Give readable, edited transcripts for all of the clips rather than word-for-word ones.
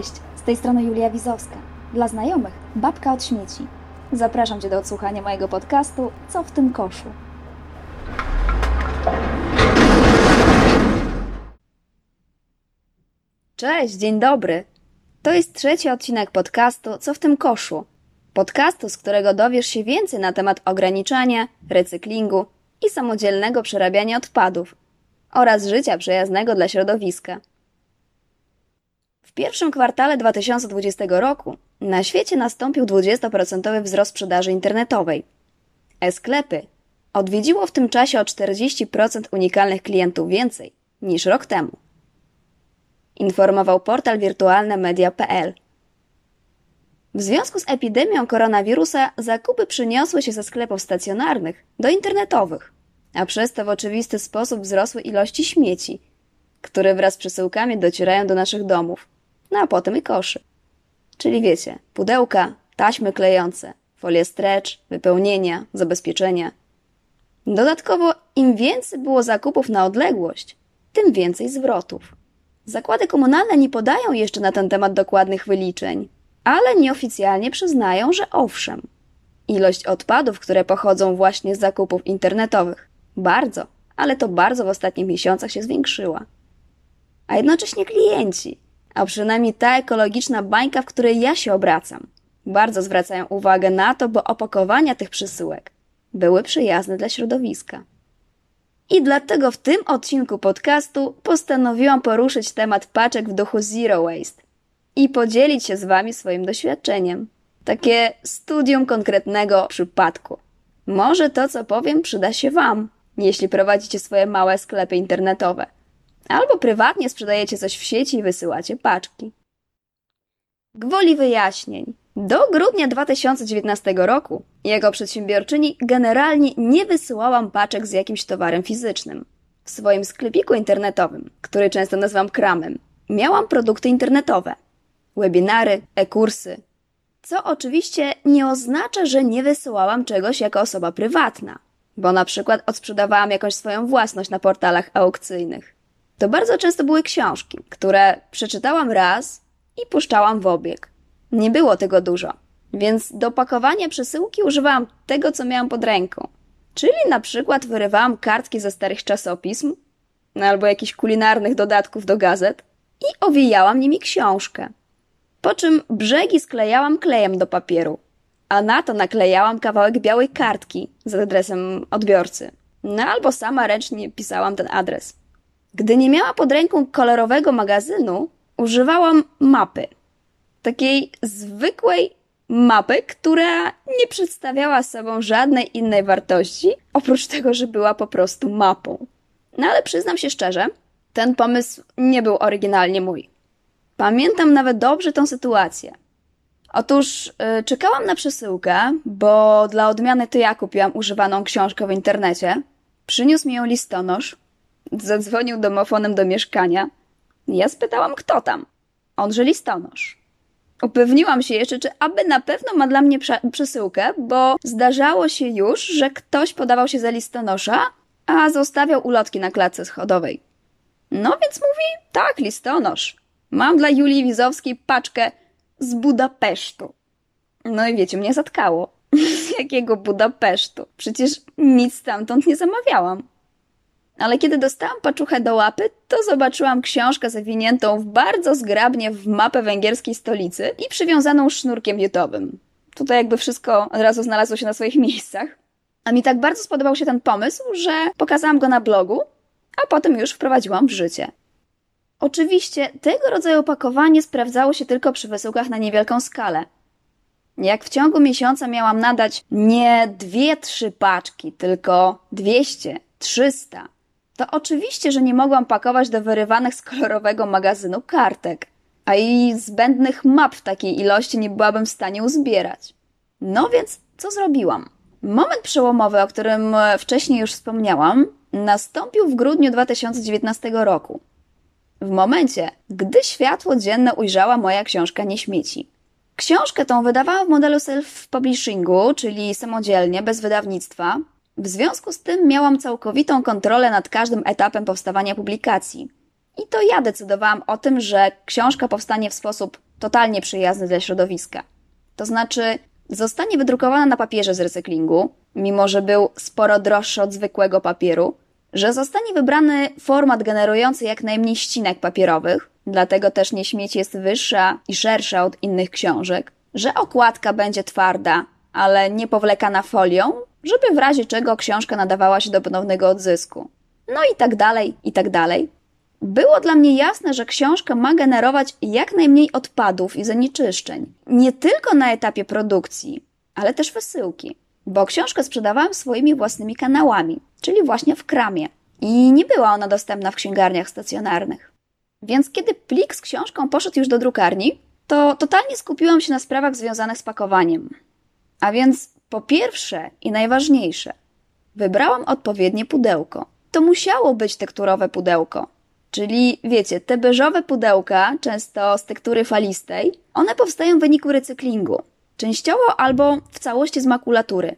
Cześć, z tej strony Julia Wizowska, dla znajomych babka od śmieci. Zapraszam Cię do odsłuchania mojego podcastu Co w tym koszu? Cześć, dzień dobry. To jest 3. odcinek podcastu Co w tym koszu? Podcastu, z którego dowiesz się więcej na temat ograniczania, recyklingu i samodzielnego przerabiania odpadów oraz życia przyjaznego dla środowiska. W pierwszym kwartale 2020 roku na świecie nastąpił 20% wzrost sprzedaży internetowej. E-sklepy odwiedziło w tym czasie o 40% unikalnych klientów więcej niż rok temu, informował portal wirtualnemedia.pl. W związku z epidemią koronawirusa zakupy przyniosły się ze sklepów stacjonarnych do internetowych, a przez to w oczywisty sposób wzrosły ilości śmieci, które wraz z przesyłkami docierają do naszych domów, no a potem i koszy. Czyli wiecie, pudełka, taśmy klejące, folie stretch, wypełnienia, zabezpieczenia. Dodatkowo im więcej było zakupów na odległość, tym więcej zwrotów. Zakłady komunalne nie podają jeszcze na ten temat dokładnych wyliczeń, ale nieoficjalnie przyznają, że owszem, ilość odpadów, które pochodzą właśnie z zakupów internetowych, bardzo w ostatnich miesiącach się zwiększyła. A jednocześnie klienci, a przynajmniej ta ekologiczna bańka, w której ja się obracam, bardzo zwracają uwagę na to, by opakowania tych przesyłek były przyjazne dla środowiska. I dlatego w tym odcinku podcastu postanowiłam poruszyć temat paczek w duchu Zero Waste i podzielić się z Wami swoim doświadczeniem. Takie studium konkretnego przypadku. Może to, co powiem, przyda się Wam, jeśli prowadzicie swoje małe sklepy internetowe albo prywatnie sprzedajecie coś w sieci i wysyłacie paczki. Gwoli wyjaśnień. Do grudnia 2019 roku jako przedsiębiorczyni generalnie nie wysyłałam paczek z jakimś towarem fizycznym. W swoim sklepiku internetowym, który często nazywam kramem, miałam produkty internetowe, webinary, e-kursy, co oczywiście nie oznacza, że nie wysyłałam czegoś jako osoba prywatna, bo na przykład odsprzedawałam jakąś swoją własność na portalach aukcyjnych. To bardzo często były książki, które przeczytałam raz i puszczałam w obieg. Nie było tego dużo, więc do pakowania przesyłki używałam tego, co miałam pod ręką. Czyli na przykład wyrywałam kartki ze starych czasopism albo jakichś kulinarnych dodatków do gazet i owijałam nimi książkę. Po czym brzegi sklejałam klejem do papieru, a na to naklejałam kawałek białej kartki z adresem odbiorcy. No albo sama ręcznie pisałam ten adres. Gdy nie miała pod ręką kolorowego magazynu, używałam mapy. Takiej zwykłej mapy, która nie przedstawiała sobą żadnej innej wartości, oprócz tego, że była po prostu mapą. No ale przyznam się szczerze, ten pomysł nie był oryginalnie mój. Pamiętam nawet dobrze tą sytuację. Otóż czekałam na przesyłkę, bo dla odmiany to ja kupiłam używaną książkę w internecie. Przyniósł mi ją listonosz, zadzwonił domofonem do mieszkania. Ja spytałam, kto tam. Onże listonosz. Upewniłam się jeszcze, czy aby na pewno ma dla mnie przesyłkę, bo zdarzało się już, że ktoś podawał się za listonosza, a zostawiał ulotki na klatce schodowej. No więc mówi, tak, listonosz. Mam dla Julii Wizowskiej paczkę z Budapesztu. No i wiecie, mnie zatkało. Z jakiego Budapesztu? Przecież nic stamtąd nie zamawiałam. Ale kiedy dostałam paczuchę do łapy, to zobaczyłam książkę zawiniętą bardzo zgrabnie w mapę węgierskiej stolicy i przywiązaną sznurkiem jutowym. Tutaj jakby wszystko od razu znalazło się na swoich miejscach. A mi tak bardzo spodobał się ten pomysł, że pokazałam go na blogu, a potem już wprowadziłam w życie. Oczywiście tego rodzaju opakowanie sprawdzało się tylko przy wysyłkach na niewielką skalę. Jak w ciągu miesiąca miałam nadać nie 2-3 paczki, tylko 200-300, to oczywiście, że nie mogłam pakować do wyrywanych z kolorowego magazynu kartek, a i zbędnych map w takiej ilości nie byłabym w stanie uzbierać. No więc co zrobiłam? Moment przełomowy, o którym wcześniej już wspomniałam, nastąpił w grudniu 2019 roku. W momencie, gdy światło dzienne ujrzała moja książka Nieśmieci. Książkę tą wydawałam w modelu self-publishingu, czyli samodzielnie, bez wydawnictwa. W związku z tym miałam całkowitą kontrolę nad każdym etapem powstawania publikacji. I to ja decydowałam o tym, że książka powstanie w sposób totalnie przyjazny dla środowiska. To znaczy, zostanie wydrukowana na papierze z recyklingu, mimo że był sporo droższy od zwykłego papieru, że zostanie wybrany format generujący jak najmniej ścinek papierowych, dlatego też Nieśmieci jest wyższa i szersza od innych książek, że okładka będzie twarda, ale nie powlekana folią, żeby w razie czego książka nadawała się do ponownego odzysku. No i tak dalej, i tak dalej. Było dla mnie jasne, że książka ma generować jak najmniej odpadów i zanieczyszczeń. Nie tylko na etapie produkcji, ale też wysyłki. Bo książkę sprzedawałam swoimi własnymi kanałami, czyli właśnie w kramie. I nie była ona dostępna w księgarniach stacjonarnych. Więc kiedy plik z książką poszedł już do drukarni, to totalnie skupiłam się na sprawach związanych z pakowaniem. A więc po pierwsze i najważniejsze, wybrałam odpowiednie pudełko. To musiało być tekturowe pudełko. Czyli, wiecie, te beżowe pudełka, często z tektury falistej, one powstają w wyniku recyklingu. Częściowo albo w całości z makulatury.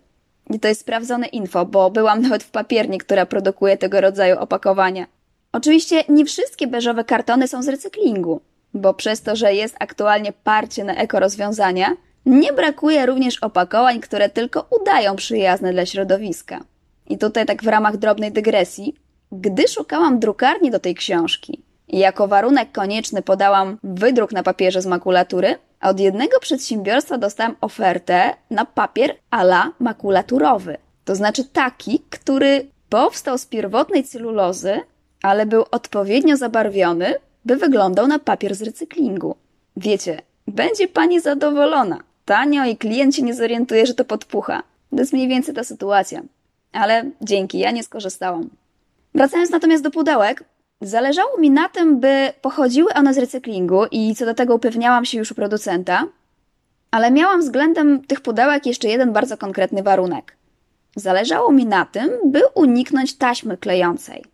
I to jest sprawdzone info, bo byłam nawet w papierni, która produkuje tego rodzaju opakowania. Oczywiście nie wszystkie beżowe kartony są z recyklingu, bo przez to, że jest aktualnie parcie na ekorozwiązania, nie brakuje również opakowań, które tylko udają przyjazne dla środowiska. I tutaj tak w ramach drobnej dygresji, gdy szukałam drukarni do tej książki i jako warunek konieczny podałam wydruk na papierze z makulatury, od jednego przedsiębiorstwa dostałam ofertę na papier à la makulaturowy. To znaczy taki, który powstał z pierwotnej celulozy, ale był odpowiednio zabarwiony, by wyglądał na papier z recyklingu. Wiecie, będzie pani zadowolona. Tanio i klient się nie zorientuje, że to podpucha. To jest mniej więcej ta sytuacja. Ale dzięki, ja nie skorzystałam. Wracając natomiast do pudełek, zależało mi na tym, by pochodziły one z recyklingu i co do tego upewniałam się już u producenta, ale miałam względem tych pudełek jeszcze jeden bardzo konkretny warunek. Zależało mi na tym, by uniknąć taśmy klejącej.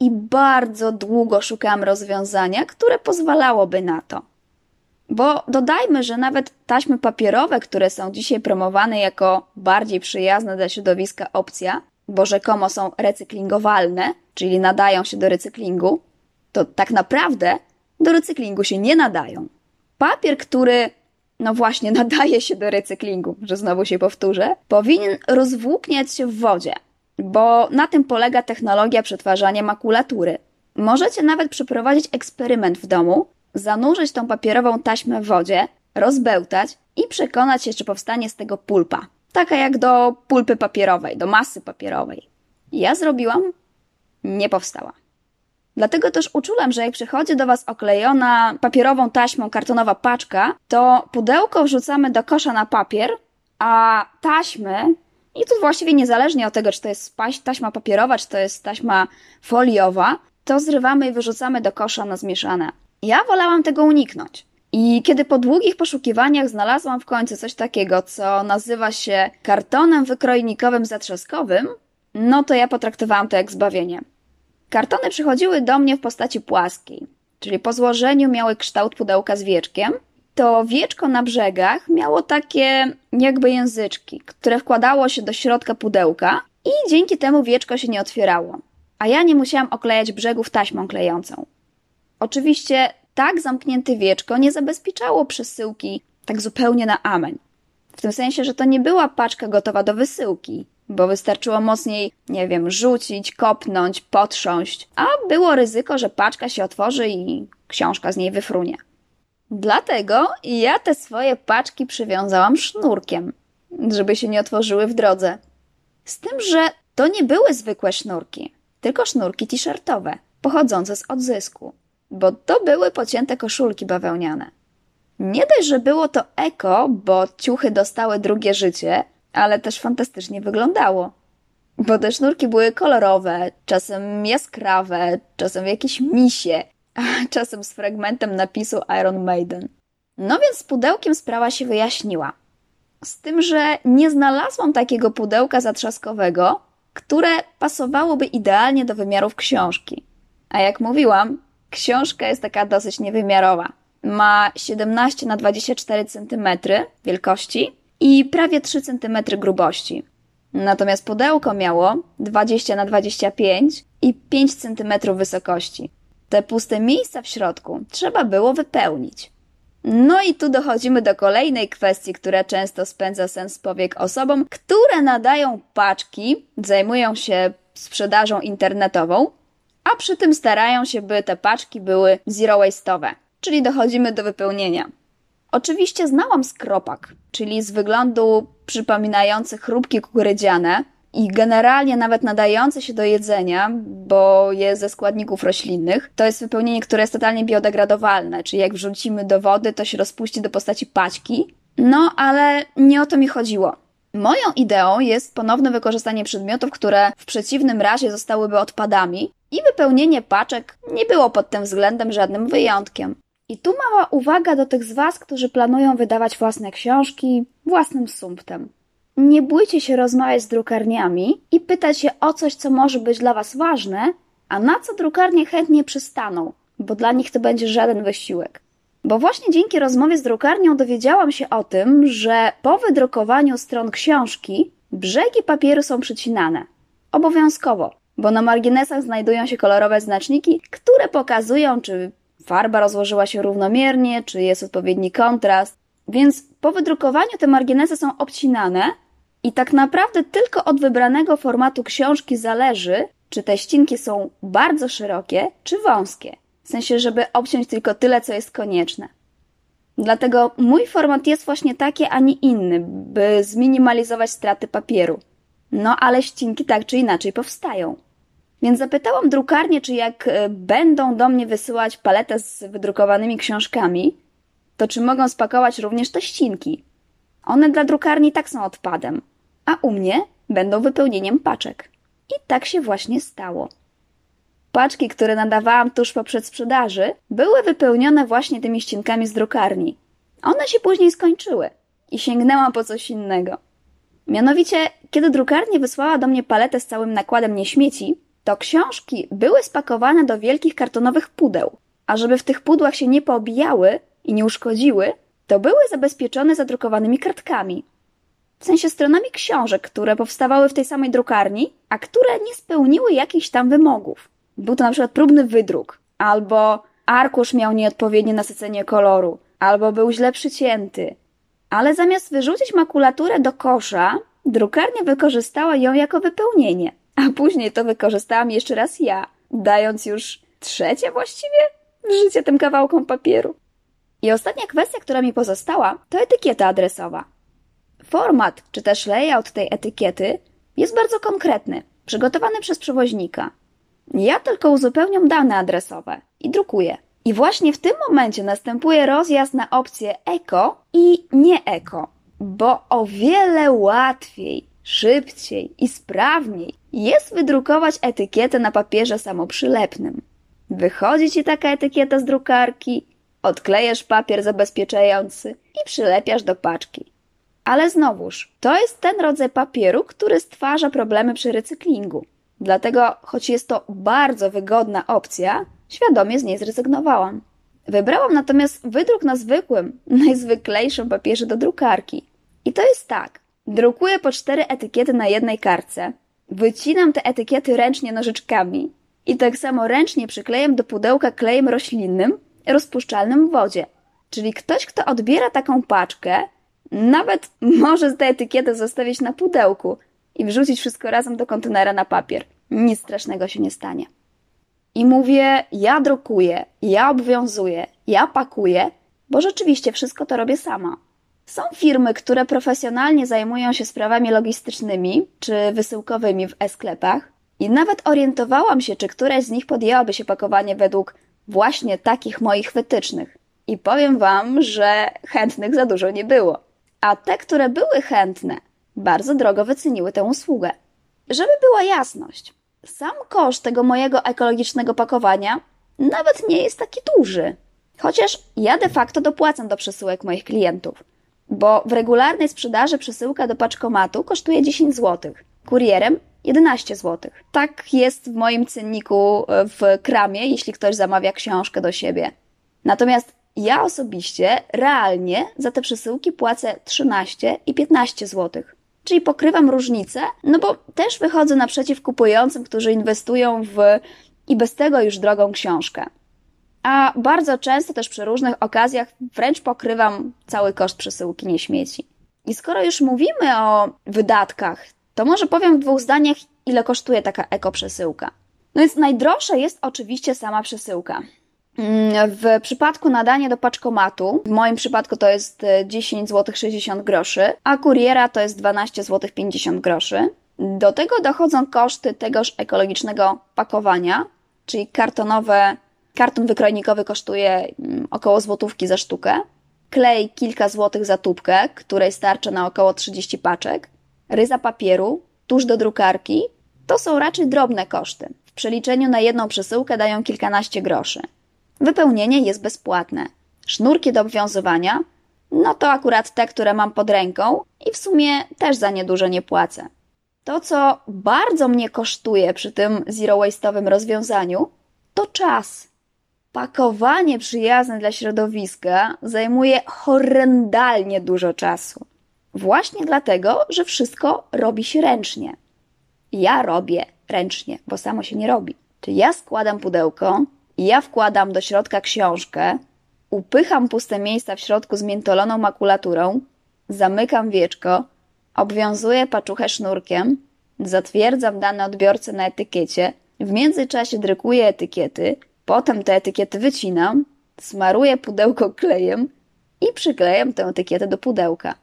I bardzo długo szukałam rozwiązania, które pozwalałoby na to. Bo dodajmy, że nawet taśmy papierowe, które są dzisiaj promowane jako bardziej przyjazne dla środowiska opcja, bo rzekomo są recyklingowalne, czyli nadają się do recyklingu, to tak naprawdę do recyklingu się nie nadają. Papier, który, no właśnie, nadaje się do recyklingu, że znowu się powtórzę, powinien rozwłókniać się w wodzie, bo na tym polega technologia przetwarzania makulatury. Możecie nawet przeprowadzić eksperyment w domu, zanurzyć tą papierową taśmę w wodzie, rozbełtać i przekonać się, czy powstanie z tego pulpa. Taka jak do pulpy papierowej, do masy papierowej. Ja zrobiłam, nie powstała. Dlatego też uczulam, że jak przychodzi do Was oklejona papierową taśmą kartonowa paczka, to pudełko wrzucamy do kosza na papier, a taśmy, i tu właściwie niezależnie od tego, czy to jest taśma papierowa, czy to jest taśma foliowa, to zrywamy i wyrzucamy do kosza na zmieszane. Ja wolałam tego uniknąć. I kiedy po długich poszukiwaniach znalazłam w końcu coś takiego, co nazywa się kartonem wykrojnikowym zatrzaskowym, no to ja potraktowałam to jak zbawienie. Kartony przychodziły do mnie w postaci płaskiej, czyli po złożeniu miały kształt pudełka z wieczkiem. To wieczko na brzegach miało takie jakby języczki, które wkładało się do środka pudełka i dzięki temu wieczko się nie otwierało. A ja nie musiałam oklejać brzegów taśmą klejącą. Oczywiście tak zamknięte wieczko nie zabezpieczało przesyłki tak zupełnie na amen. W tym sensie, że to nie była paczka gotowa do wysyłki, bo wystarczyło mocniej, nie wiem, rzucić, kopnąć, potrząść, a było ryzyko, że paczka się otworzy i książka z niej wyfrunie. Dlatego ja te swoje paczki przywiązałam sznurkiem, żeby się nie otworzyły w drodze. Z tym, że to nie były zwykłe sznurki, tylko sznurki t-shirtowe, pochodzące z odzysku. Bo to były pocięte koszulki bawełniane. Nie dość, że było to eko, bo ciuchy dostały drugie życie, ale też fantastycznie wyglądało. Bo te sznurki były kolorowe, czasem jaskrawe, czasem jakieś misie, a czasem z fragmentem napisu Iron Maiden. No więc z pudełkiem sprawa się wyjaśniła. Z tym, że nie znalazłam takiego pudełka zatrzaskowego, które pasowałoby idealnie do wymiarów książki. A jak mówiłam, książka jest taka dosyć niewymiarowa. Ma 17x24 cm wielkości i prawie 3 cm grubości. Natomiast pudełko miało 20x25 i 5 cm wysokości. Te puste miejsca w środku trzeba było wypełnić. No i tu dochodzimy do kolejnej kwestii, która często spędza sen z powiek osobom, które nadają paczki, zajmują się sprzedażą internetową, a przy tym starają się, by te paczki były zero waste'owe, czyli dochodzimy do wypełnienia. Oczywiście znałam skropak, czyli z wyglądu przypominający chrupki kukurydziane i generalnie nawet nadające się do jedzenia, bo jest ze składników roślinnych. To jest wypełnienie, które jest totalnie biodegradowalne, czyli jak wrzucimy do wody, to się rozpuści do postaci paćki. No, ale nie o to mi chodziło. Moją ideą jest ponowne wykorzystanie przedmiotów, które w przeciwnym razie zostałyby odpadami i wypełnienie paczek nie było pod tym względem żadnym wyjątkiem. I tu mała uwaga do tych z Was, którzy planują wydawać własne książki własnym sumptem. Nie bójcie się rozmawiać z drukarniami i pytać się o coś, co może być dla Was ważne, a na co drukarnie chętnie przystaną, bo dla nich to będzie żaden wysiłek. Bo właśnie dzięki rozmowie z drukarnią dowiedziałam się o tym, że po wydrukowaniu stron książki brzegi papieru są przycinane. Obowiązkowo, bo na marginesach znajdują się kolorowe znaczniki, które pokazują, czy farba rozłożyła się równomiernie, czy jest odpowiedni kontrast. Więc po wydrukowaniu te marginesy są obcinane i tak naprawdę tylko od wybranego formatu książki zależy, czy te ścinki są bardzo szerokie, czy wąskie. W sensie, żeby obciąć tylko tyle, co jest konieczne. Dlatego mój format jest właśnie taki, a nie inny, by zminimalizować straty papieru. No ale ścinki tak czy inaczej powstają. Więc zapytałam drukarnię, czy jak będą do mnie wysyłać paletę z wydrukowanymi książkami, to czy mogą spakować również te ścinki. One dla drukarni tak są odpadem, a u mnie będą wypełnieniem paczek. I tak się właśnie stało. Paczki, które nadawałam tuż po przedsprzedaży, były wypełnione właśnie tymi ścinkami z drukarni. One się później skończyły i sięgnęłam po coś innego. Mianowicie, kiedy drukarnia wysłała do mnie paletę z całym nakładem nieśmieci, to książki były spakowane do wielkich kartonowych pudeł, a żeby w tych pudłach się nie poobijały i nie uszkodziły, to były zabezpieczone zadrukowanymi kartkami. W sensie stronami książek, które powstawały w tej samej drukarni, a które nie spełniły jakichś tam wymogów. Był to na przykład próbny wydruk, albo arkusz miał nieodpowiednie nasycenie koloru, albo był źle przycięty. Ale zamiast wyrzucić makulaturę do kosza, drukarnia wykorzystała ją jako wypełnienie. A później to wykorzystałam jeszcze raz ja, dając już trzecie właściwie życie tym kawałkom papieru. I ostatnia kwestia, która mi pozostała, to etykieta adresowa. Format, czy też layout tej etykiety jest bardzo konkretny, przygotowany przez przewoźnika. Ja tylko uzupełniam dane adresowe i drukuję. I właśnie w tym momencie następuje rozjazd na opcje eko i nie eko, bo o wiele łatwiej, szybciej i sprawniej jest wydrukować etykietę na papierze samoprzylepnym. Wychodzi Ci taka etykieta z drukarki, odklejesz papier zabezpieczający i przylepiasz do paczki. Ale znowuż, to jest ten rodzaj papieru, który stwarza problemy przy recyklingu. Dlatego, choć jest to bardzo wygodna opcja, świadomie z niej zrezygnowałam. Wybrałam natomiast wydruk na zwykłym, najzwyklejszym papierze do drukarki. I to jest tak. Drukuję po 4 etykiety na jednej kartce, wycinam te etykiety ręcznie nożyczkami i tak samo ręcznie przyklejam do pudełka klejem roślinnym rozpuszczalnym w wodzie. Czyli ktoś, kto odbiera taką paczkę, nawet może tę etykietę zostawić na pudełku i wrzucić wszystko razem do kontenera na papier. Nic strasznego się nie stanie. I mówię, ja drukuję, ja obwiązuję, ja pakuję, bo rzeczywiście wszystko to robię sama. Są firmy, które profesjonalnie zajmują się sprawami logistycznymi czy wysyłkowymi w e-sklepach i nawet orientowałam się, czy któraś z nich podjęłaby się pakowanie według właśnie takich moich wytycznych. I powiem Wam, że chętnych za dużo nie było. A te, które były chętne, bardzo drogo wyceniły tę usługę. Żeby była jasność, sam koszt tego mojego ekologicznego pakowania nawet nie jest taki duży. Chociaż ja de facto dopłacam do przesyłek moich klientów. Bo w regularnej sprzedaży przesyłka do paczkomatu kosztuje 10 zł, kurierem 11 zł. Tak jest w moim cenniku w kramie, jeśli ktoś zamawia książkę do siebie. Natomiast ja osobiście, realnie za te przesyłki płacę 13 i 15 zł. Czyli pokrywam różnicę, no bo też wychodzę naprzeciw kupującym, którzy inwestują w i bez tego już drogą książkę. a bardzo często też przy różnych okazjach wręcz pokrywam cały koszt przesyłki nieśmieci. I skoro już mówimy o wydatkach, to może powiem w dwóch zdaniach, ile kosztuje taka ekoprzesyłka. No więc najdroższa jest oczywiście sama przesyłka. W przypadku nadania do paczkomatu, w moim przypadku to jest 10,60 zł, a kuriera to jest 12,50 zł. Do tego dochodzą koszty tegoż ekologicznego pakowania, czyli karton wykrojnikowy kosztuje około złotówki za sztukę, klej kilka złotych za tubkę, której starcza na około 30 paczek, ryza papieru, tusz do drukarki, to są raczej drobne koszty. W przeliczeniu na jedną przesyłkę dają kilkanaście groszy. Wypełnienie jest bezpłatne. Sznurki do obwiązywania, no to akurat te, które mam pod ręką i w sumie też za niedużo nie płacę. To, co bardzo mnie kosztuje przy tym zero-waste'owym rozwiązaniu, to czas. Pakowanie przyjazne dla środowiska zajmuje horrendalnie dużo czasu. Właśnie dlatego, że wszystko robi się ręcznie. Ja robię ręcznie, bo samo się nie robi. Czyli ja składam pudełko, ja wkładam do środka książkę, upycham puste miejsca w środku z miętoloną makulaturą, zamykam wieczko, obwiązuję paczuchę sznurkiem, zatwierdzam dane odbiorcy na etykiecie, w międzyczasie drykuję etykiety, potem te etykiety wycinam, smaruję pudełko klejem i przyklejam tę etykietę do pudełka.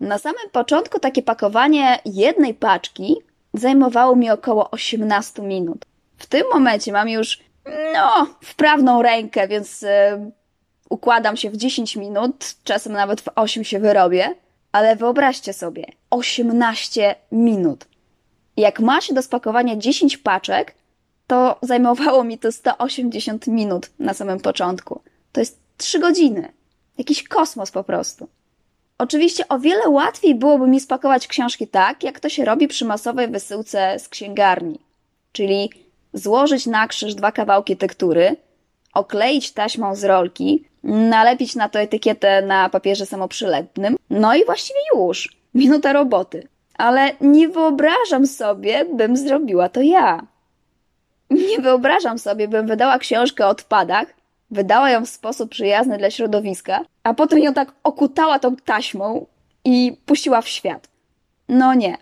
Na samym początku takie pakowanie jednej paczki zajmowało mi około 18 minut. W tym momencie mam już wprawną rękę, więc układam się w 10 minut, czasem nawet w 8 się wyrobię, ale wyobraźcie sobie, 18 minut. Jak ma się do spakowania 10 paczek, to zajmowało mi to 180 minut na samym początku. To jest 3 godziny. Jakiś kosmos po prostu. Oczywiście o wiele łatwiej byłoby mi spakować książki tak, jak to się robi przy masowej wysyłce z księgarni. Czyli złożyć na krzyż 2 kawałki tektury, okleić taśmą z rolki, nalepić na to etykietę na papierze samoprzylepnym, no i właściwie już, minuta roboty. Ale nie wyobrażam sobie, bym zrobiła to ja. Nie wyobrażam sobie, bym wydała książkę o odpadach, wydała ją w sposób przyjazny dla środowiska, a potem ją tak okutała tą taśmą i puściła w świat. No nie.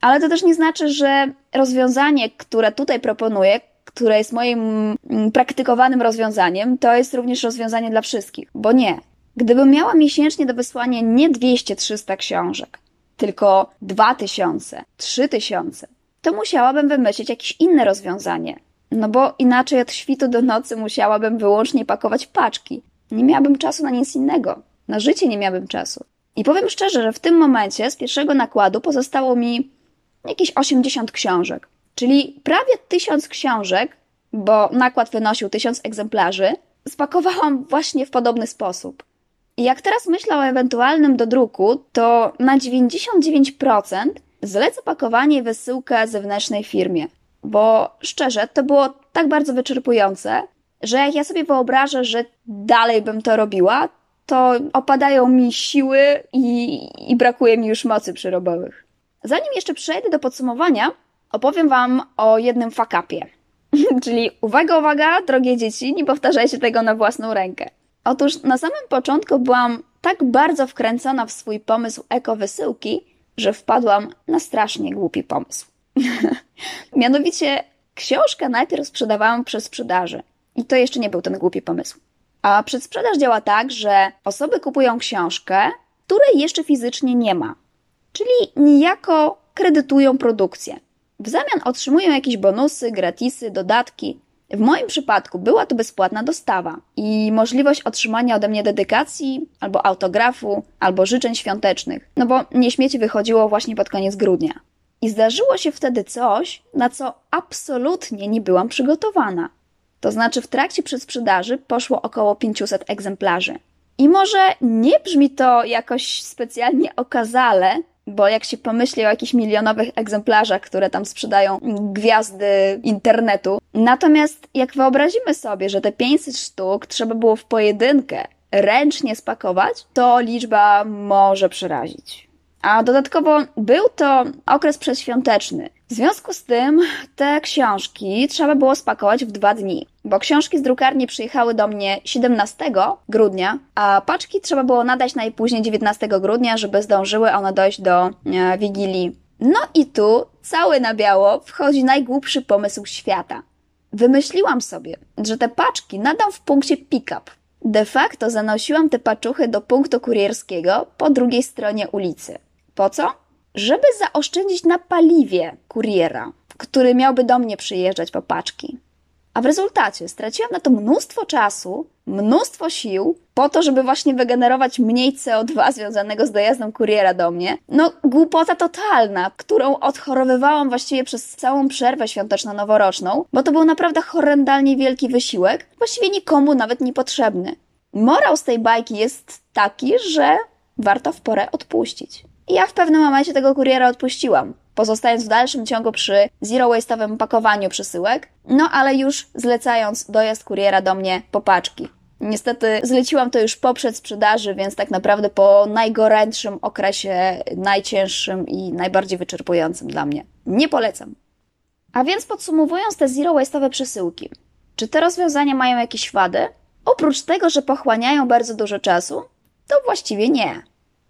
Ale to też nie znaczy, że rozwiązanie, które tutaj proponuję, które jest moim praktykowanym rozwiązaniem, to jest również rozwiązanie dla wszystkich. Bo nie. Gdybym miała miesięcznie do wysłania nie 200-300 książek, tylko 2000, 3000, to musiałabym wymyślić jakieś inne rozwiązanie. No bo inaczej od świtu do nocy musiałabym wyłącznie pakować paczki. Nie miałabym czasu na nic innego. Na życie nie miałabym czasu. I powiem szczerze, że w tym momencie z pierwszego nakładu pozostało mi jakieś 80 książek. Czyli prawie 1000 książek, bo nakład wynosił 1000 egzemplarzy, spakowałam właśnie w podobny sposób. I jak teraz myślę o ewentualnym dodruku, to na 99% zlecę pakowanie i wysyłkę zewnętrznej firmie. Bo szczerze, to było tak bardzo wyczerpujące, że jak ja sobie wyobrażę, że dalej bym to robiła, to opadają mi siły i brakuje mi już mocy przerobowych. Zanim jeszcze przejdę do podsumowania, opowiem Wam o jednym fuck-upie. Czyli uwaga, drogie dzieci, nie powtarzajcie tego na własną rękę. Otóż na samym początku byłam tak bardzo wkręcona w swój pomysł ekowysyłki, że wpadłam na strasznie głupi pomysł. Mianowicie książkę najpierw sprzedawałam przez sprzedaży. I to jeszcze nie był ten głupi pomysł. A przedsprzedaż działa tak, że osoby kupują książkę, której jeszcze fizycznie nie ma. Czyli niejako kredytują produkcję. W zamian otrzymują jakieś bonusy, gratisy, dodatki. W moim przypadku była to bezpłatna dostawa i możliwość otrzymania ode mnie dedykacji, albo autografu, albo życzeń świątecznych. No bo Nieśmieci wychodziło właśnie pod koniec grudnia. I zdarzyło się wtedy coś, na co absolutnie nie byłam przygotowana. To znaczy w trakcie przedsprzedaży poszło około 500 egzemplarzy. I może nie brzmi to jakoś specjalnie okazale, bo jak się pomyśli o jakichś milionowych egzemplarzach, które tam sprzedają gwiazdy internetu. Natomiast jak wyobrazimy sobie, że te 500 sztuk trzeba było w pojedynkę ręcznie spakować, to liczba może przerazić. A dodatkowo był to okres przedświąteczny. W związku z tym te książki trzeba było spakować w 2 dni, bo książki z drukarni przyjechały do mnie 17 grudnia, a paczki trzeba było nadać najpóźniej 19 grudnia, żeby zdążyły one dojść do Wigilii. No i tu, cały na biało, wchodzi najgłupszy pomysł świata. Wymyśliłam sobie, że te paczki nadam w punkcie pick-up. De facto zanosiłam te paczuchy do punktu kurierskiego po drugiej stronie ulicy. Po co? Żeby zaoszczędzić na paliwie kuriera, który miałby do mnie przyjeżdżać po paczki. A w rezultacie straciłam na to mnóstwo czasu, mnóstwo sił, po to, żeby właśnie wygenerować mniej CO2 związanego z dojazdem kuriera do mnie. No, głupota totalna, którą odchorowywałam właściwie przez całą przerwę świąteczno-noworoczną, bo to był naprawdę horrendalnie wielki wysiłek, właściwie nikomu nawet niepotrzebny. Morał z tej bajki jest taki, że warto w porę odpuścić. I ja w pewnym momencie tego kuriera odpuściłam, pozostając w dalszym ciągu przy zero-waste'owym pakowaniu przesyłek, no ale już zlecając dojazd kuriera do mnie po paczki. Niestety zleciłam to już po przedsprzedaży, więc tak naprawdę po najgorętszym okresie, najcięższym i najbardziej wyczerpującym dla mnie. Nie polecam. A więc podsumowując te zero-waste'owe przesyłki, czy te rozwiązania mają jakieś wady? Oprócz tego, że pochłaniają bardzo dużo czasu, to właściwie nie.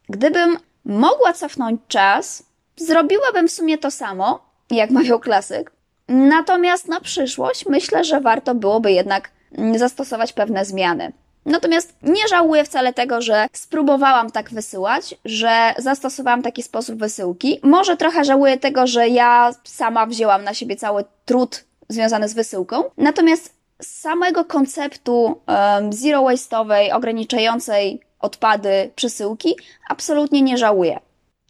Gdybym mogła cofnąć czas, zrobiłabym w sumie to samo, jak mawiał klasyk, natomiast na przyszłość myślę, że warto byłoby jednak zastosować pewne zmiany. Natomiast nie żałuję wcale tego, że spróbowałam tak wysyłać, że zastosowałam taki sposób wysyłki. Może trochę żałuję tego, że ja sama wzięłam na siebie cały trud związany z wysyłką, natomiast z samego konceptu zero-waste'owej, ograniczającej odpady, przesyłki, absolutnie nie żałuję.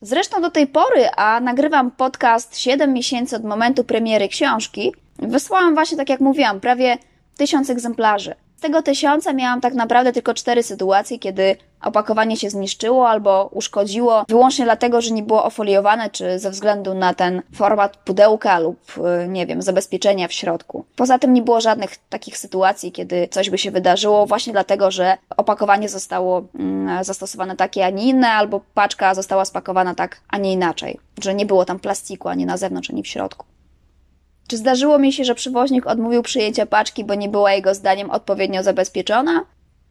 Zresztą do tej pory, a nagrywam podcast 7 miesięcy od momentu premiery książki, wysłałam właśnie, tak jak mówiłam, prawie 1000 egzemplarzy. Z tego 1000 miałam tak naprawdę tylko 4 sytuacje, kiedy opakowanie się zniszczyło albo uszkodziło, wyłącznie dlatego, że nie było ofoliowane, czy ze względu na ten format pudełka lub, nie wiem, zabezpieczenia w środku. Poza tym nie było żadnych takich sytuacji, kiedy coś by się wydarzyło właśnie dlatego, że opakowanie zostało zastosowane takie, a nie inne, albo paczka została spakowana tak, a nie inaczej, że nie było tam plastiku ani na zewnątrz, ani w środku. Czy zdarzyło mi się, że przewoźnik odmówił przyjęcia paczki, bo nie była jego zdaniem odpowiednio zabezpieczona?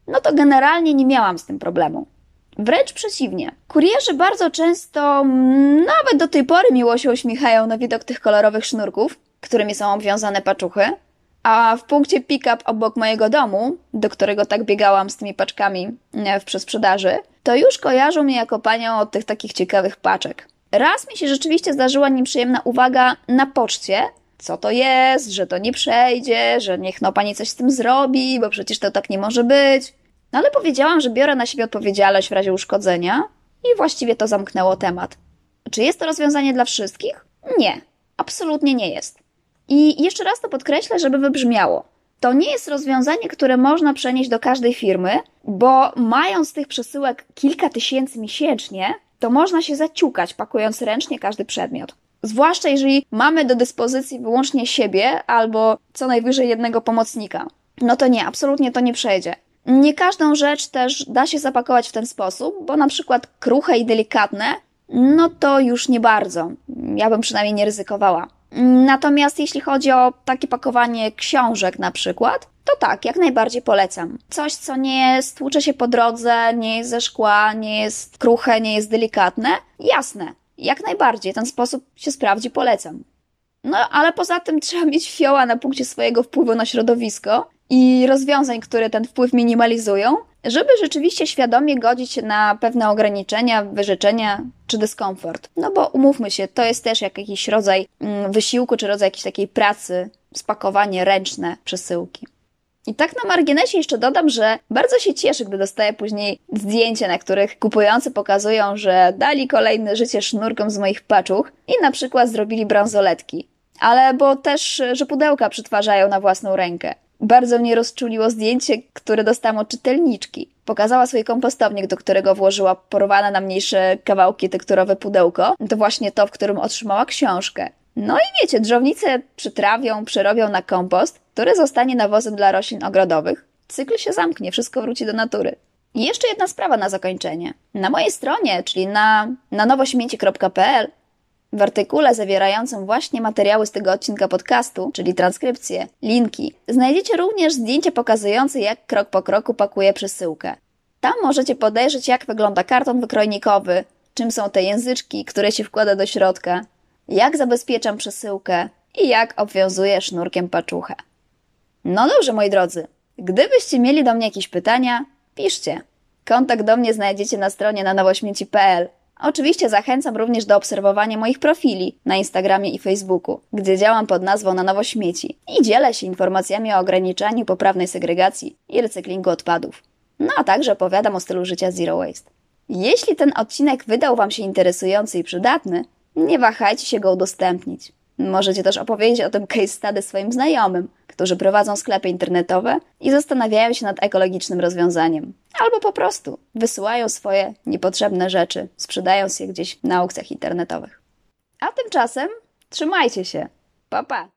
No to generalnie nie miałam z tym problemu. Wręcz przeciwnie. Kurierzy bardzo często, nawet do tej pory, miło się uśmiechają na widok tych kolorowych sznurków, którymi są obwiązane paczuchy, a w punkcie pick-up obok mojego domu, do którego tak biegałam z tymi paczkami w przesprzedaży, to już kojarzą mnie jako panią od tych takich ciekawych paczek. Raz mi się rzeczywiście zdarzyła nieprzyjemna uwaga na poczcie, co to jest, że to nie przejdzie, że niech no pani coś z tym zrobi, bo przecież to tak nie może być. No ale powiedziałam, że biorę na siebie odpowiedzialność w razie uszkodzenia i właściwie to zamknęło temat. Czy jest to rozwiązanie dla wszystkich? Nie, absolutnie nie jest. I jeszcze raz to podkreślę, żeby wybrzmiało. To nie jest rozwiązanie, które można przenieść do każdej firmy, bo mając tych przesyłek kilka tysięcy miesięcznie, to można się zaciukać, pakując ręcznie każdy przedmiot. Zwłaszcza jeżeli mamy do dyspozycji wyłącznie siebie albo co najwyżej jednego pomocnika. No to nie, absolutnie to nie przejdzie. Nie każdą rzecz też da się zapakować w ten sposób, bo na przykład kruche i delikatne, no to już nie bardzo. Ja bym przynajmniej nie ryzykowała. Natomiast jeśli chodzi o takie pakowanie książek na przykład, to tak, jak najbardziej polecam. Coś, co nie stłucze się po drodze, nie jest ze szkła, nie jest kruche, nie jest delikatne, jasne. Jak najbardziej, ten sposób się sprawdzi, polecam. No, ale poza tym trzeba mieć fioła na punkcie swojego wpływu na środowisko i rozwiązań, które ten wpływ minimalizują, żeby rzeczywiście świadomie godzić się na pewne ograniczenia, wyrzeczenia czy dyskomfort. No bo umówmy się, to jest też jak jakiś rodzaj wysiłku czy rodzaj jakiejś takiej pracy, spakowanie ręczne przesyłki. I tak na marginesie jeszcze dodam, że bardzo się cieszę, gdy dostaję później zdjęcia, na których kupujący pokazują, że dali kolejne życie sznurkom z moich paczuch i na przykład zrobili bransoletki. Ale bo też, że pudełka przetwarzają na własną rękę. Bardzo mnie rozczuliło zdjęcie, które dostałam od czytelniczki. Pokazała swój kompostownik, do którego włożyła porwane na mniejsze kawałki tekturowe pudełko. To właśnie to, w którym otrzymała książkę. No i wiecie, drzownice przytrawią, przerobią na kompost, który zostanie nawozem dla roślin ogrodowych. Cykl się zamknie, wszystko wróci do natury. I jeszcze jedna sprawa na zakończenie. Na mojej stronie, czyli na nanowośmieci.pl W artykule zawierającym właśnie materiały z tego odcinka podcastu, czyli transkrypcję, linki, znajdziecie również zdjęcie pokazujące, jak krok po kroku pakuję przesyłkę. Tam możecie podejrzeć, jak wygląda karton wykrojnikowy, czym są te języczki, które się wkłada do środka, jak zabezpieczam przesyłkę i jak obwiązuję sznurkiem paczuchę. No dobrze, moi drodzy, gdybyście mieli do mnie jakieś pytania, piszcie. Kontakt do mnie znajdziecie na stronie nanowośmieci.pl. Oczywiście zachęcam również do obserwowania moich profili na Instagramie i Facebooku, gdzie działam pod nazwą Nanowośmieci i dzielę się informacjami o ograniczaniu poprawnej segregacji i recyklingu odpadów. No a także opowiadam o stylu życia Zero Waste. Jeśli ten odcinek wydał Wam się interesujący i przydatny, nie wahajcie się go udostępnić. Możecie też opowiedzieć o tym case study swoim znajomym, którzy prowadzą sklepy internetowe i zastanawiają się nad ekologicznym rozwiązaniem. Albo po prostu wysyłają swoje niepotrzebne rzeczy, sprzedając je gdzieś na aukcjach internetowych. A tymczasem trzymajcie się. Pa, pa!